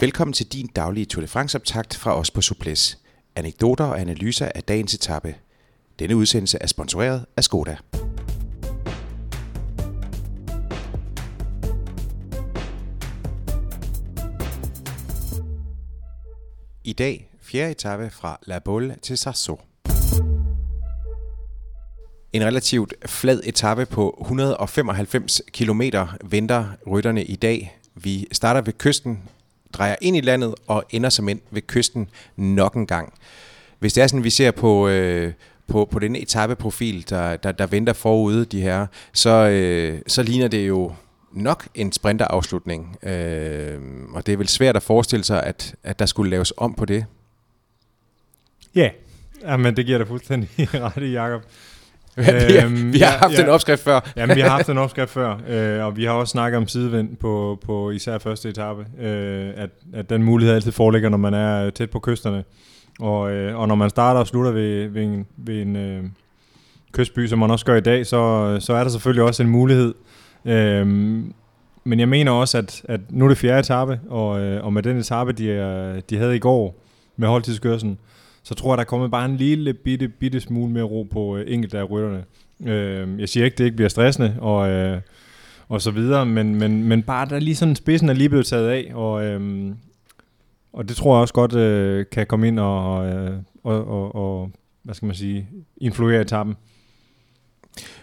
Velkommen til din daglige Tour de France-optakt fra os på Souplesse. Anekdoter og analyser af dagens etape. Denne udsendelse er sponsoreret af Skoda. I dag 4. etape fra La Baule til Sarzeau. En relativt flad etape på 195 km venter rytterne i dag. Vi starter ved kysten, drejer ind i landet og ender som end ved kysten nok en gang. Hvis det er sådan, vi ser på denne etapeprofil, der venter forude de her, så ligner det jo nok en sprinterafslutning. Og det er vel svært at forestille sig, at der skulle laves om på det. Ja, men det giver da fuldstændig ret i, Jacob. Vi har haft en opskrift før. Jamen, vi har haft en opskrift før, og vi har også snakket om sidevind på især første etape, at den mulighed altid foreligger, når man er tæt på kysterne. Og når man starter og slutter ved en kystby, som man også gør i dag, så er der selvfølgelig også en mulighed. Men jeg mener også, at nu er det 4. etape, og med den etape, de havde i går med holdtidskørselen, så tror jeg, der er kommet bare en lille bitte smule mere ro på enkelte af rytterne. Jeg siger ikke, det ikke bliver stressende og så videre, men bare der lige sådan spidsen er lige blevet taget af, og det tror jeg også godt kan komme ind og hvad skal man sige, influere etappen.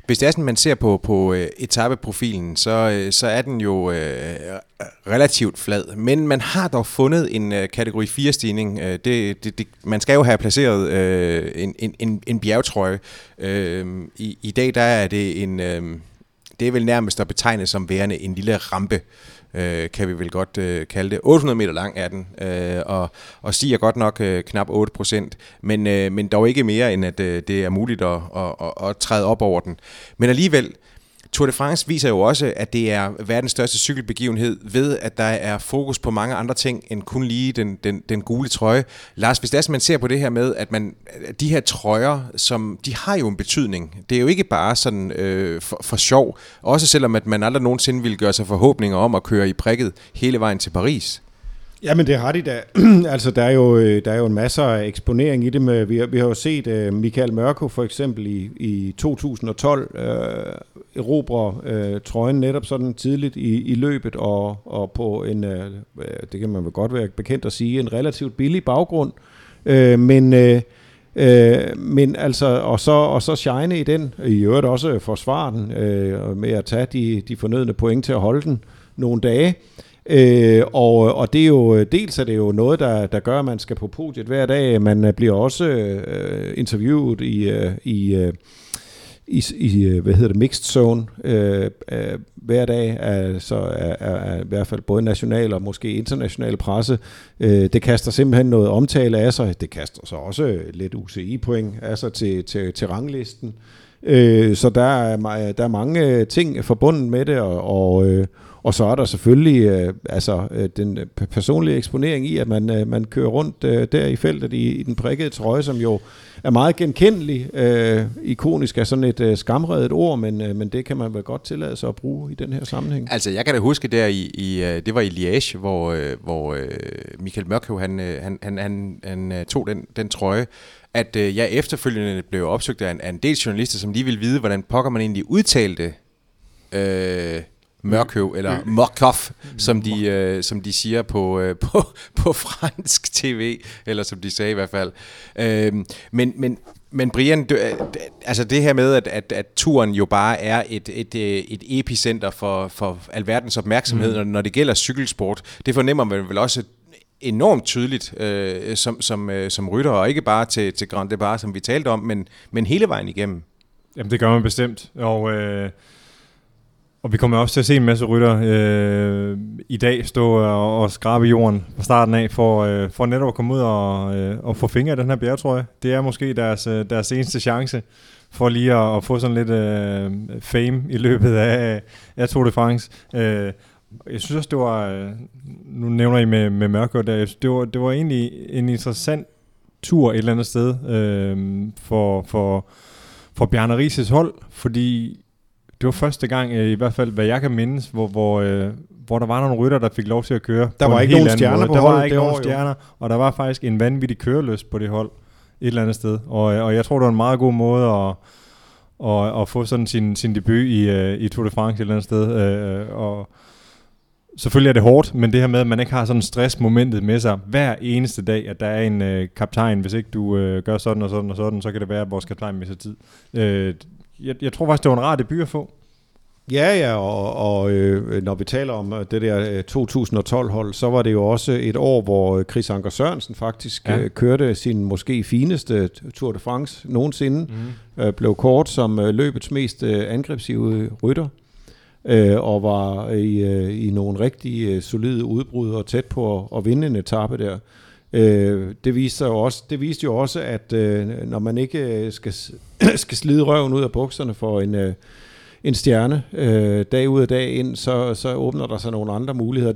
Hvis det er sådan, man ser på etapeprofilen, så er den jo relativt flad. Men man har dog fundet en kategori 4-stigning. Man skal jo have placeret en bjergtrøje. I dag der er det en... det er vel nærmest at betegne som værende en lille rampe, kan vi vel godt kalde det. 800 meter lang er den, og stiger godt nok knap 8%, men dog ikke mere end, at det er muligt at træde op over den. Men alligevel, Tour de France viser jo også, at det er verdens største cykelbegivenhed ved, at der er fokus på mange andre ting end kun lige den gule trøje. Lars, hvis det er, man ser på det her med, at de her trøjer, som de har jo en betydning. Det er jo ikke bare sådan for sjov. Også selvom at man aldrig nogensinde ville gøre sig forhåbninger om at køre i prikket hele vejen til Paris. Jamen det har de da. Altså der er jo en masse af eksponering i det. Med, vi har jo set Michael Mørkøv for eksempel i 2012 erobre trøjen netop sådan tidligt i løbet og på en, det kan man vel godt være bekendt at sige, en relativt billig baggrund. Men altså, og så shine i den, i øvrigt også forsvare den med at tage de fornødne point til at holde den nogle dage. Og det er jo, dels er det jo noget, der gør, at man skal på podiet hver dag. Man bliver også interviewet i mixed zone hver dag, altså er i hvert fald både national og måske international presse. Det kaster simpelthen noget omtale af sig. Det kaster så også lidt UCI-point altså til ranglisten. Så der er mange ting forbundet med det, og så er der selvfølgelig den personlige eksponering i, at man kører rundt der i feltet i den prikkede trøje, som jo er meget genkendelig. Ikonisk er sådan et skamredet ord, men det kan man vel godt tillade sig at bruge i den her sammenhæng. Altså jeg kan da huske der det var i Liège, hvor Michael Mørkøv han tog den trøje, at jeg efterfølgende blev opsøgt af en del journalister, som lige ville vide, hvordan pokker man egentlig udtalte Mørkøv, eller Mørkøv, som de siger på fransk tv, eller som de sagde i hvert fald. Men Brian, altså det her med, at turen jo bare er et epicenter for alverdens opmærksomhed, når det gælder cykelsport, det fornemmer man vel også enormt tydeligt som rytter, og ikke bare til Grand Départ, som vi talte om, men hele vejen igennem. Jamen det gør man bestemt, og vi kommer også til at se en masse rytter i dag stå og skrabe jorden fra starten af for netop at komme ud og få fingre i den her bjergtrøje. Det er måske deres eneste chance for lige at få sådan lidt fame i løbet af Tour de France. Jeg synes også, det var, nu nævner I med Mørkøv der, det var egentlig en interessant tur et eller andet sted for Bjarne Riis' hold, fordi Det var første gang, i hvert fald, hvad jeg kan mindes, hvor der var nogle rytter, der fik lov til at køre. Der var ikke nogen stjerner på holdet. Der var ikke nogen stjerner, og der var faktisk en vanvittig kørelyst på det hold et eller andet sted. Og jeg tror, det var en meget god måde at få sådan sin debut i Tour de France et eller andet sted. Og selvfølgelig er det hårdt, men det her med, at man ikke har sådan stressmomentet med sig hver eneste dag, at der er en kaptajn, hvis ikke du gør sådan og sådan og sådan, så kan det være, at vores kaptajn misser tid. Jeg tror faktisk, det var en rar debut at få. Ja, og når vi taler om det der 2012-hold, så var det jo også et år, hvor Chris Anker Sørensen faktisk kørte sin måske fineste Tour de France nogensinde. Blev kort som løbets mest angrebsive rytter, og var i nogle rigtig solide udbrud og tæt på at vinde en etape der. Det viste jo også, at når man ikke skal slide røven ud af bukserne for en stjerne dag ud og dag ind, så åbner der sig nogle andre muligheder.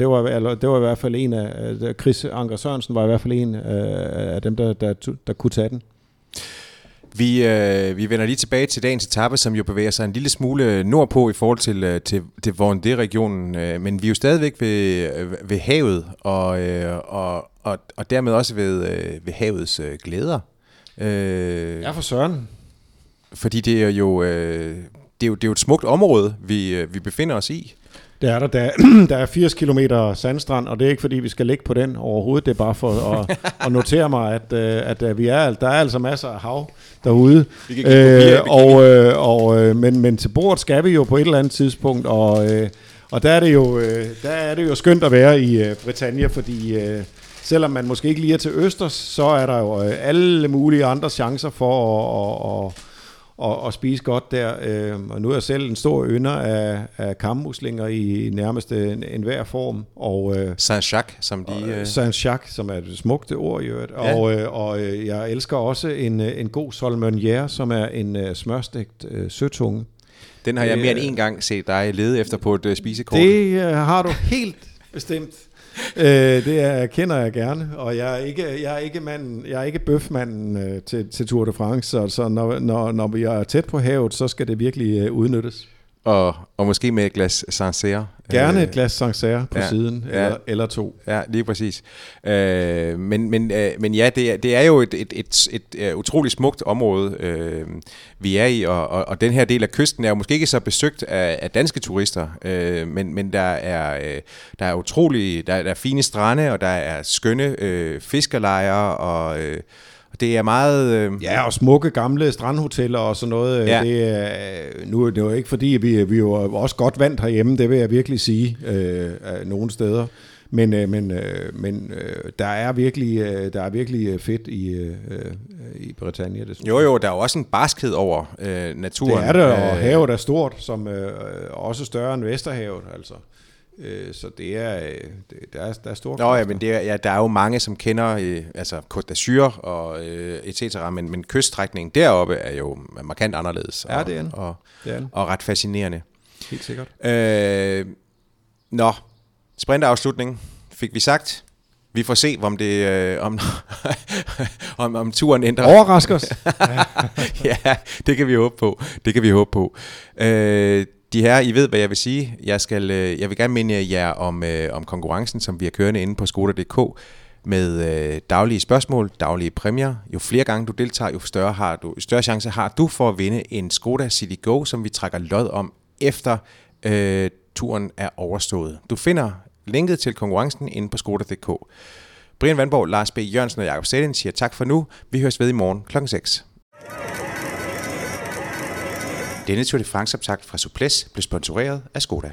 Det var i hvert fald en af... Chris Anker Sørensen var i hvert fald en af dem, der kunne tage den. Vi vender lige tilbage til dagens etape, som jo bevæger sig en lille smule nordpå i forhold til Vendée-regionen, men vi er jo stadigvæk ved havet, og dermed også ved havets glæder. Ja, for søren. Fordi det er jo et smukt område, vi befinder os i. Det er der. Der er 80 kilometer sandstrand, og det er ikke fordi, vi skal ligge på den overhovedet. Det er bare for at notere mig, at der er altså masser af hav derude. Men til bordet skal vi jo på et eller andet tidspunkt, og der er det jo skønt at være i Bretagne, fordi selvom man måske ikke lige er til østers, så er der jo alle mulige andre chancer for at og spise godt der, og nu er jeg selv en stor ynder af kammuslinger i nærmest enhver form, og Saint-Jacques, som Saint-Jacques, som er et smukt ord i øvrigt, ja. og jeg elsker også en god solmønjære, som er en smørstegt søtunge. Den har jeg mere end en gang set dig lede efter på et spisekort. Det har du helt bestemt. Det kender jeg gerne, og jeg er ikke bøfmanden til Tour de France, så når vi er tæt på havet, så skal det virkelig udnyttes. Og måske med et glas Saint-Cère. Gerne et glas Saint-Cère på siden, eller to. Ja, lige præcis. Men ja, det er jo et utroligt smukt område, vi er i, og den her del af kysten er jo måske ikke så besøgt af danske turister, men der er utrolig, der er fine strande, og der er skønne fiskerlejre, og... Det er meget... Ja, og smukke gamle strandhoteller og sådan noget. Ja. Det er jo ikke fordi, vi er jo også godt vant herhjemme, det vil jeg virkelig sige, nogle steder. Men der er virkelig fedt i Bretagne. Jo, der er jo også en barskhed over naturen. Det er det, og havet er stort, som også større end Vesterhavet, altså. Så det er der er stort. Nå ja, men der er jo mange, som kender altså Côte d'Azur og et cetera, men kyststrækningen deroppe er jo markant anderledes. Ja, det er den. Og ret fascinerende. Helt sikkert. Sprintafslutning fik vi sagt. Vi får se, om det om turen ændrer. Overrasker os. Ja, det kan vi håbe på. De her, I ved, hvad jeg vil sige. Jeg vil gerne minde jer om konkurrencen, som vi har kørende inde på Skoda.dk med daglige spørgsmål, daglige præmier. Jo flere gange du deltager, jo større chance har du for at vinde en Skoda City Go, som vi trækker lod om efter turen er overstået. Du finder linket til konkurrencen inde på Skoda.dk. Brian Vandborg, Lars B. Jørgensen og Jacob Stadien siger tak for nu. Vi høres ved i morgen kl. 6. Denne Tour de France-optakt fra Souplesse blev sponsoreret af Skoda.